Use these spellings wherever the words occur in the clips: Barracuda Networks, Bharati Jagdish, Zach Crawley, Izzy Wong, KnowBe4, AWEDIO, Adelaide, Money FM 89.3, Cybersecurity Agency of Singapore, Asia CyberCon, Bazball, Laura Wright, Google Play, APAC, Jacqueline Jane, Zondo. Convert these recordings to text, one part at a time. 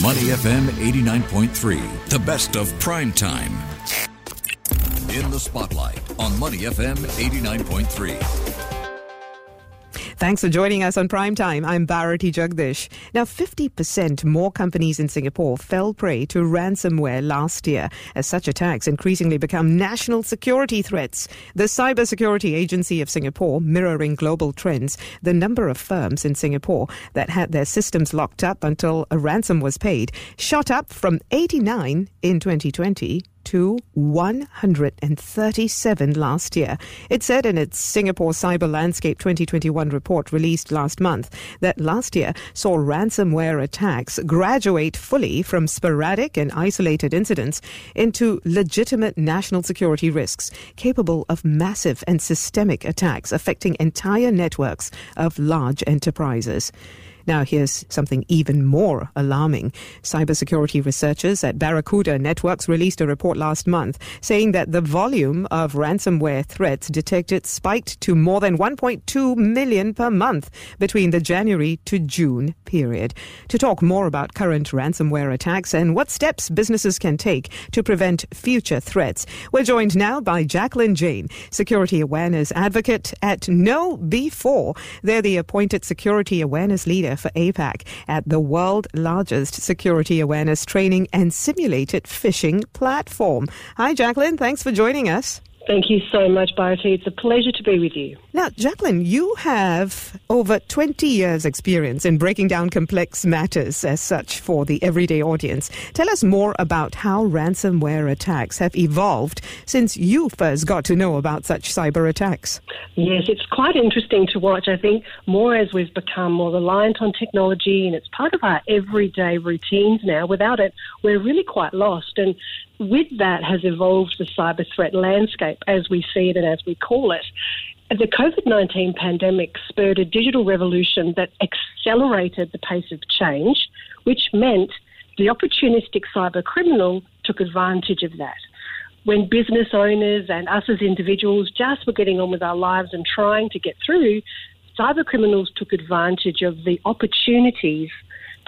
Money FM 89.3, the best of prime time. In the spotlight on Money FM 89.3. Thanks for joining us on Primetime. I'm Bharati Jagdish. Now, 50% more companies in Singapore fell prey to ransomware last year, as such attacks increasingly become national security threats. The Cybersecurity Agency of Singapore, mirroring global trends, the number of firms in Singapore that had their systems locked up until a ransom was paid shot up from 89 in 2020 to 137 last year. It said in its Singapore Cyber Landscape 2021 report released last month that last year saw ransomware attacks graduate fully from sporadic and isolated incidents into legitimate national security risks, capable of massive and systemic attacks affecting entire networks of large enterprises. Now, here's something even more alarming. Cybersecurity researchers at Barracuda Networks released a report last month saying that the volume of ransomware threats detected spiked to more than 1.2 million per month between the January to June period. To talk more about current ransomware attacks and what steps businesses can take to prevent future threats, we're joined now by Jacqueline Jane, security awareness advocate at KnowBe4. They're the appointed security awareness leader for APAC at the world's largest security awareness training and simulated phishing platform. Hi, Jacqueline. Thanks for joining us. Thank you so much, Bharati. It's a pleasure to be with you. Now, Jacqueline, you have over 20 years' experience in breaking down complex matters as such for the everyday audience. Tell us more about how ransomware attacks have evolved since you first got to know about such cyber attacks. Yes, it's quite interesting to watch. I think more as we've become more reliant on technology, and it's part of our everyday routines now. Without it, we're really quite lost. And with that has evolved the cyber threat landscape as we see it and as we call it. The COVID-19 pandemic spurred a digital revolution that accelerated the pace of change, which meant the opportunistic cyber criminal took advantage of that. When business owners and us as individuals just were getting on with our lives and trying to get through, cyber criminals took advantage of the opportunities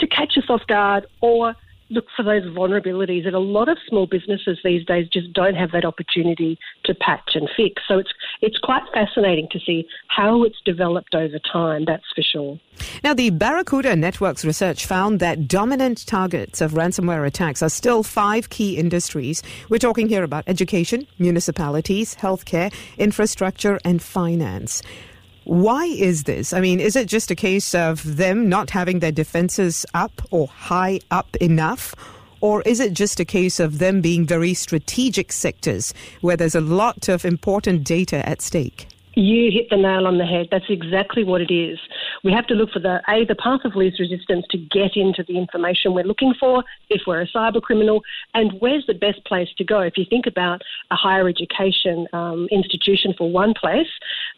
to catch us off guard or look for those vulnerabilities that a lot of small businesses these days just don't have that opportunity to patch and fix. So it's quite fascinating to see how it's developed over time, that's for sure. Now, the Barracuda Networks research found that dominant targets of ransomware attacks are still five key industries. We're talking here about education, municipalities, healthcare, infrastructure and finance. Why is this? I mean, is it just a case of them not having their defenses up or high up enough? Or is it just a case of them being very strategic sectors where there's a lot of important data at stake? You hit the nail on the head. That's exactly what it is. We have to look for the path of least resistance to get into the information we're looking for if we're a cyber criminal, and where's the best place to go. If you think about a higher education institution for one place,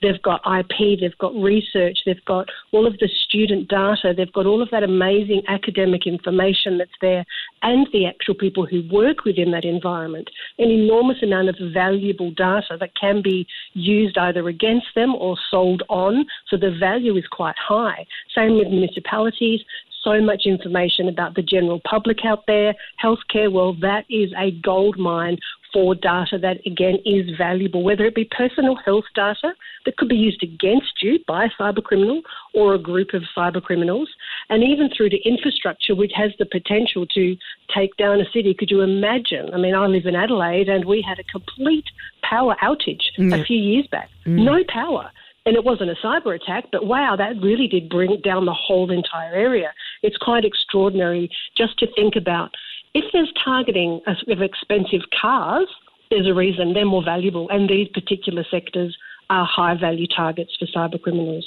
they've got IP, they've got research, they've got all of the student data, they've got all of that amazing academic information that's there and the actual people who work within that environment. An enormous amount of valuable data that can be used either again against them or sold on, so the value is quite high. Same with municipalities, so much information about the general public out there. Healthcare, well, that is a gold mine for data that, again, is valuable, whether it be personal health data that could be used against you by a cyber criminal or a group of cyber criminals, and even through to infrastructure, which has the potential to take down a city. Could you imagine? I mean, I live in Adelaide, and we had a complete power outage a few years back. No power. And it wasn't a cyber attack, but wow, that really did bring down the whole entire area. It's quite extraordinary just to think about. If there's targeting of expensive cars, there's a reason. They're more valuable, and these particular sectors are high-value targets for cyber criminals.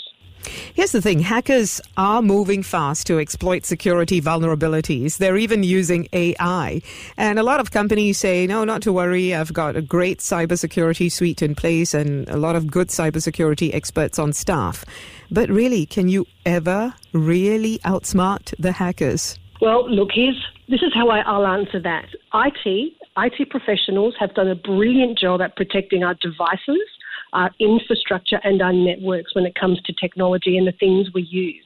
Here's the thing. Hackers are moving fast to exploit security vulnerabilities. They're even using AI. And a lot of companies say, no, not to worry. I've got a great cybersecurity suite in place and a lot of good cybersecurity experts on staff. But really, can you ever really outsmart the hackers? Well, look, this is how I'll answer that. IT professionals have done a brilliant job at protecting our devices, our infrastructure and our networks when it comes to technology and the things we use.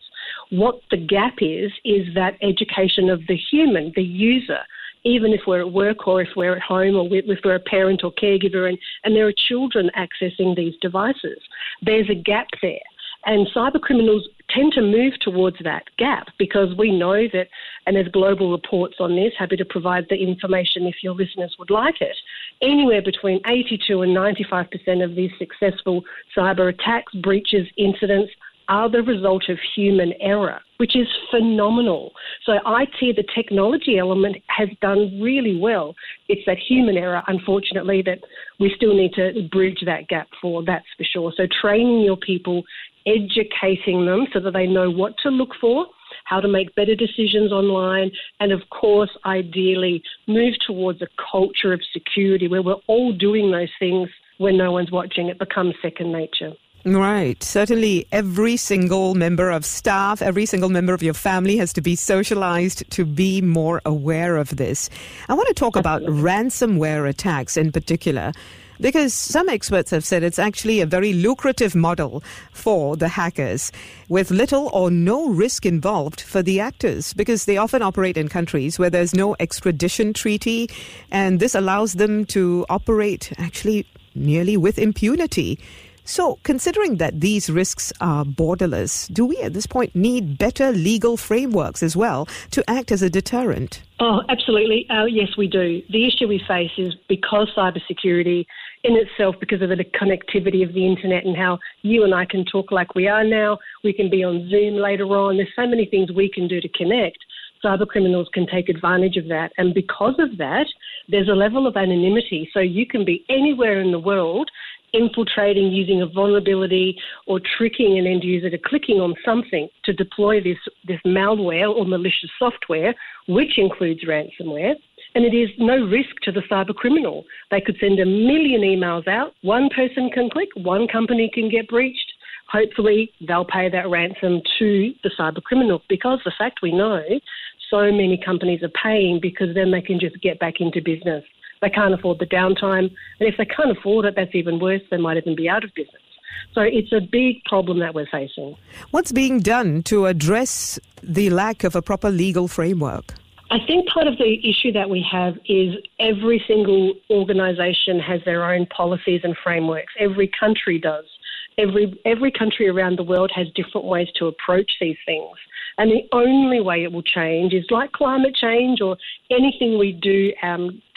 What the gap is that education of the human, the user, even if we're at work or if we're at home or if we're a parent or caregiver and there are children accessing these devices. There's a gap there. And cyber criminals tend to move towards that gap because we know that, and there's global reports on this, happy to provide the information if your listeners would like it, anywhere between 82 and 95% of these successful cyber attacks, breaches, incidents are the result of human error, which is phenomenal. So IT, the technology element, has done really well. It's that human error, unfortunately, that we still need to bridge that gap for, that's for sure. So training your people, educating them so that they know what to look for, how to make better decisions online, and of course, ideally, move towards a culture of security where we're all doing those things when no one's watching. It becomes second nature. Right. Certainly every single member of staff, every single member of your family has to be socialized to be more aware of this. I want to talk about ransomware attacks in particular, because some experts have said it's actually a very lucrative model for the hackers with little or no risk involved for the actors, because they often operate in countries where there's no extradition treaty, and this allows them to operate actually nearly with impunity. So considering that these risks are borderless, do we at this point need better legal frameworks as well to act as a deterrent? Oh, absolutely. Yes, we do. The issue we face is because cybersecurity in itself, because of the connectivity of the internet and how you and I can talk like we are now, we can be on Zoom later on. There's so many things we can do to connect. Cyber criminals can take advantage of that. And because of that, there's a level of anonymity. So you can be anywhere in the world infiltrating using a vulnerability or tricking an end user to clicking on something to deploy this malware or malicious software, which includes ransomware. And it is no risk to the cyber criminal. They could send 1 million emails out. One person can click, one company can get breached. Hopefully they'll pay that ransom to the cyber criminal, because the fact we know so many companies are paying because then they can just get back into business. They can't afford the downtime. And if they can't afford it, that's even worse. They might even be out of business. So it's a big problem that we're facing. What's being done to address the lack of a proper legal framework? I think part of the issue that we have is every single organisation has their own policies and frameworks. Every country does. Every country around the world has different ways to approach these things. And the only way it will change is like climate change or anything we do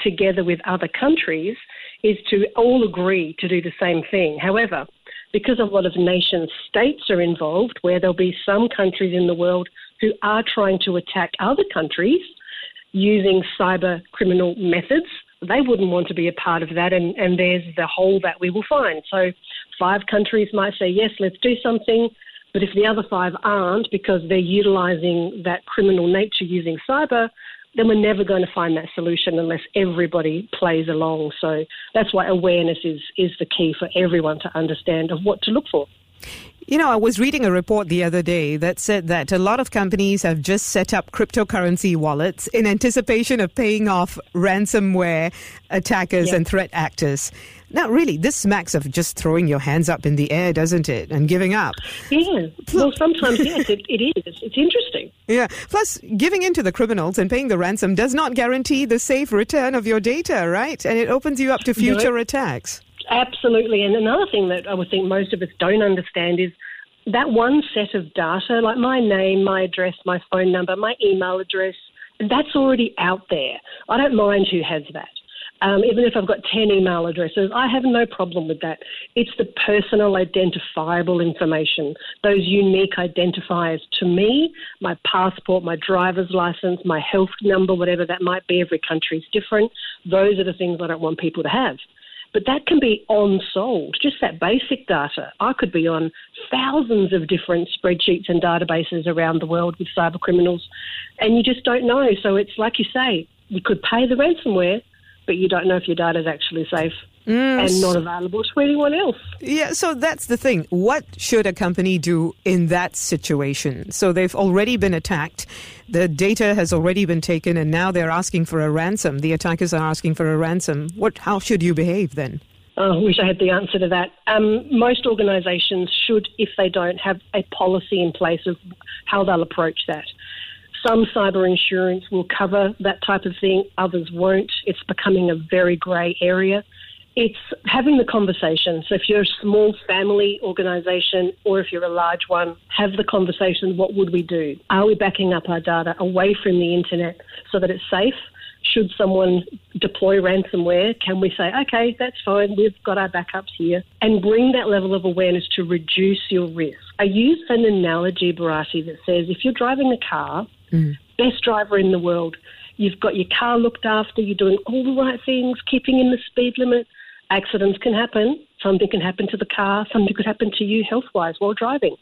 together with other countries is to all agree to do the same thing. However, because a lot of nation states are involved, where there'll be some countries in the world who are trying to attack other countries using cyber criminal methods, they wouldn't want to be a part of that, and there's the hole that we will find. So 5 countries might say, yes, let's do something. But if the other 5 aren't because they're utilising that criminal nature using cyber, then we're never going to find that solution unless everybody plays along. So that's why awareness is the key for everyone to understand of what to look for. You know, I was reading a report the other day that said that a lot of companies have just set up cryptocurrency wallets in anticipation of paying off ransomware attackers and threat actors. Now, really, this smacks of just throwing your hands up in the air, doesn't it? And giving up. Yeah. Well, sometimes, yes, it is. It's interesting. Yeah. Plus, giving in to the criminals and paying the ransom does not guarantee the safe return of your data, right? And it opens you up to future attacks. Absolutely. And another thing that I would think most of us don't understand is that one set of data, like my name, my address, my phone number, my email address, that's already out there. I don't mind who has that. Even if I've got 10 email addresses, I have no problem with that. It's the personal identifiable information, those unique identifiers to me, my passport, my driver's license, my health number, whatever that might be. Every country is different. Those are the things I don't want people to have. But that can be on-sold, just that basic data. I could be on thousands of different spreadsheets and databases around the world with cyber criminals, and you just don't know. So it's like you say, you could pay the ransomware, but you don't know if your data is actually safe and not available to anyone else. Yeah, so that's the thing. What should a company do in that situation? So they've already been attacked. The data has already been taken, and now they're asking for a ransom. The attackers are asking for a ransom. How should you behave then? I wish I had the answer to that. Most organisations should, if they don't, have a policy in place of how they'll approach that. Some cyber insurance will cover that type of thing, others won't. It's becoming a very grey area. It's having the conversation. So if you're a small family organisation or if you're a large one, have the conversation, what would we do? Are we backing up our data away from the internet so that it's safe? Should someone deploy ransomware, can we say, okay, that's fine, we've got our backups here, and bring that level of awareness to reduce your risk. I use an analogy, Bharati, that says if you're driving a car, best driver in the world, you've got your car looked after, you're doing all the right things, keeping in the speed limit, accidents can happen, something can happen to the car, something could happen to you health-wise while driving.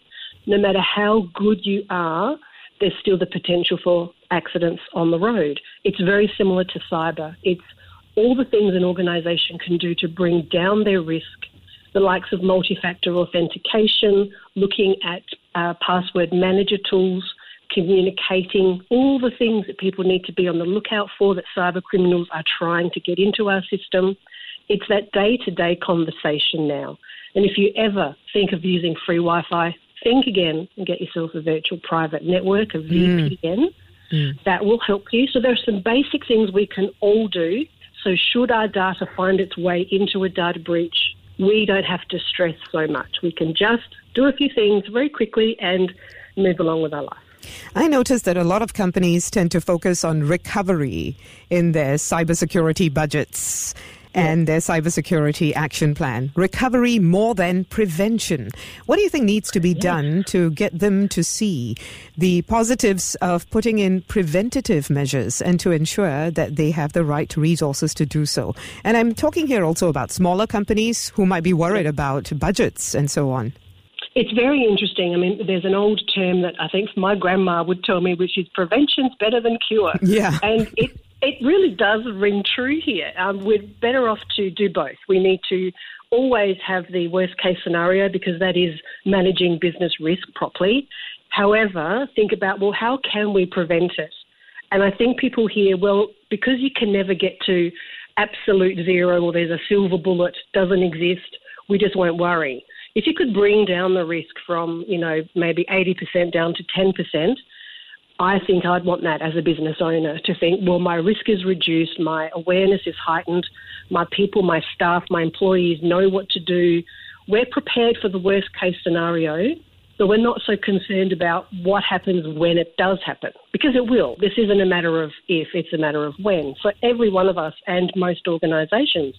No matter how good you are, there's still the potential for accidents on the road. It's very similar to cyber. It's all the things an organisation can do to bring down their risk, the likes of multi-factor authentication, looking at password manager tools, communicating, all the things that people need to be on the lookout for that cyber criminals are trying to get into our system. It's that day-to-day conversation now. And if you ever think of using free Wi-Fi, think again and get yourself a virtual private network, a VPN. That will help you. So there are some basic things we can all do. So should our data find its way into a data breach, we don't have to stress so much. We can just do a few things very quickly and move along with our life. I noticed that a lot of companies tend to focus on recovery in their cybersecurity budgets and their cybersecurity action plan. Recovery more than prevention. What do you think needs to be done to get them to see the positives of putting in preventative measures and to ensure that they have the right resources to do so? And I'm talking here also about smaller companies who might be worried about budgets and so on. It's very interesting. I mean, there's an old term that I think my grandma would tell me, which is prevention's better than cure. Yeah. And it really does ring true here. We're better off to do both. We need to always have the worst case scenario because that is managing business risk properly. However, think about, well, how can we prevent it? And I think people hear, well, because you can never get to absolute zero or there's a silver bullet, doesn't exist, we just won't worry. If you could bring down the risk from, maybe 80% down to 10%, I think I'd want that as a business owner to think, well, my risk is reduced, my awareness is heightened, my people, my staff, my employees know what to do. We're prepared for the worst case scenario, but we're not so concerned about what happens when it does happen, because it will. This isn't a matter of if, it's a matter of when for every one of us and most organisations.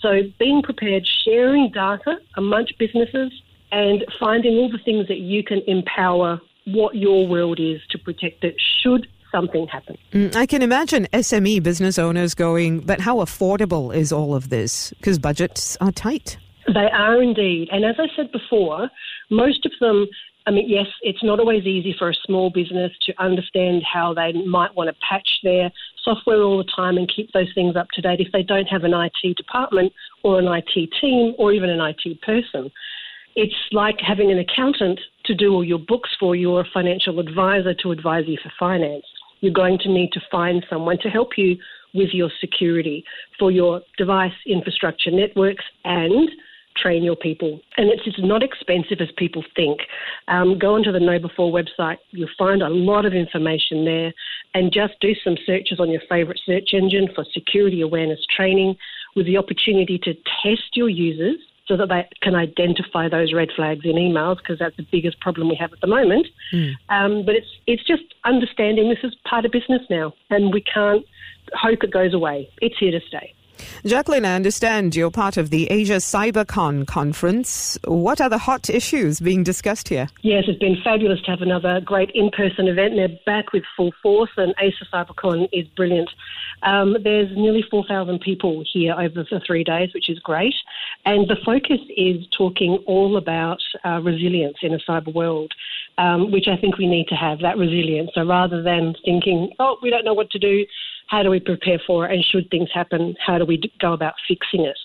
So being prepared, sharing data amongst businesses and finding all the things that you can empower what your world is to protect it should something happen. I can imagine SME business owners going, but how affordable is all of this? Because budgets are tight. They are indeed. And as I said before, most of them, yes, it's not always easy for a small business to understand how they might want to patch their software all the time and keep those things up to date if they don't have an IT department or an IT team or even an IT person. It's like having an accountant to do all your books for you or a financial advisor to advise you for finance. You're going to need to find someone to help you with your security for your device infrastructure networks and train your people. And it's not expensive as people think. Go onto the KnowBe4 website. You'll find a lot of information there and just do some searches on your favourite search engine for security awareness training with the opportunity to test your users so that they can identify those red flags in emails, because that's the biggest problem we have at the moment. But it's just understanding this is part of business now, and we can't hope it goes away. It's here to stay. Jacqueline, I understand you're part of the Asia CyberCon conference. What are the hot issues being discussed here? Yes, it's been fabulous to have another great in-person event. They're back with full force, and Asia CyberCon is brilliant. There's nearly 4,000 people here over the 3 days, which is great. And the focus is talking all about resilience in a cyber world. which I think we need to have, that resilience. So rather than thinking, oh, we don't know what to do, how do we prepare for it? And should things happen, how do we go about fixing it?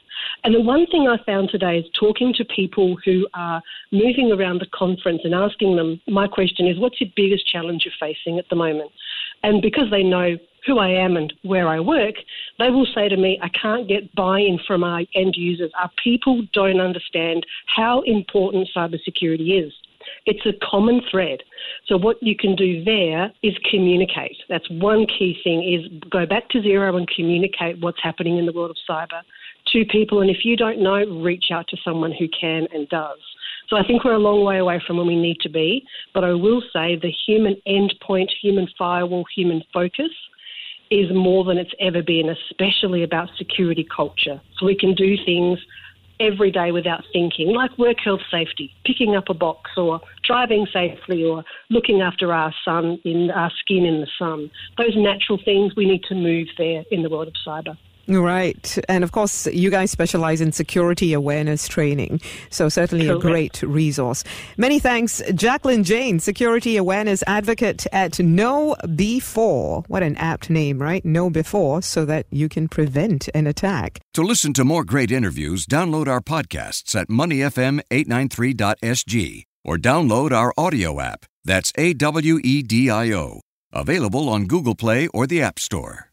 And the one thing I found today is talking to people who are moving around the conference and asking them, my question is, what's your biggest challenge you're facing at the moment? And because they know who I am and where I work, they will say to me, I can't get buy-in from our end users. Our people don't understand how important cybersecurity is. It's a common thread. So what you can do there is communicate. That's one key thing, is go back to zero and communicate what's happening in the world of cyber to people. And if you don't know, reach out to someone who can and does. So I think we're a long way away from where we need to be. But I will say the human endpoint, human firewall, human focus is more than it's ever been, especially about security culture. So we can do things every day without thinking, like work health safety, picking up a box or driving safely or looking after our skin in the sun. Those natural things, we need to move there in the world of cyber. Right. And of course, you guys specialize in security awareness training. So certainly a great resource. Many thanks, Jacqueline Jane, security awareness advocate at KnowBe4. What an apt name, right? KnowBe4, so that you can prevent an attack. To listen to more great interviews, download our podcasts at moneyfm893.sg or download our audio app. That's AWEDIO. Available on Google Play or the App Store.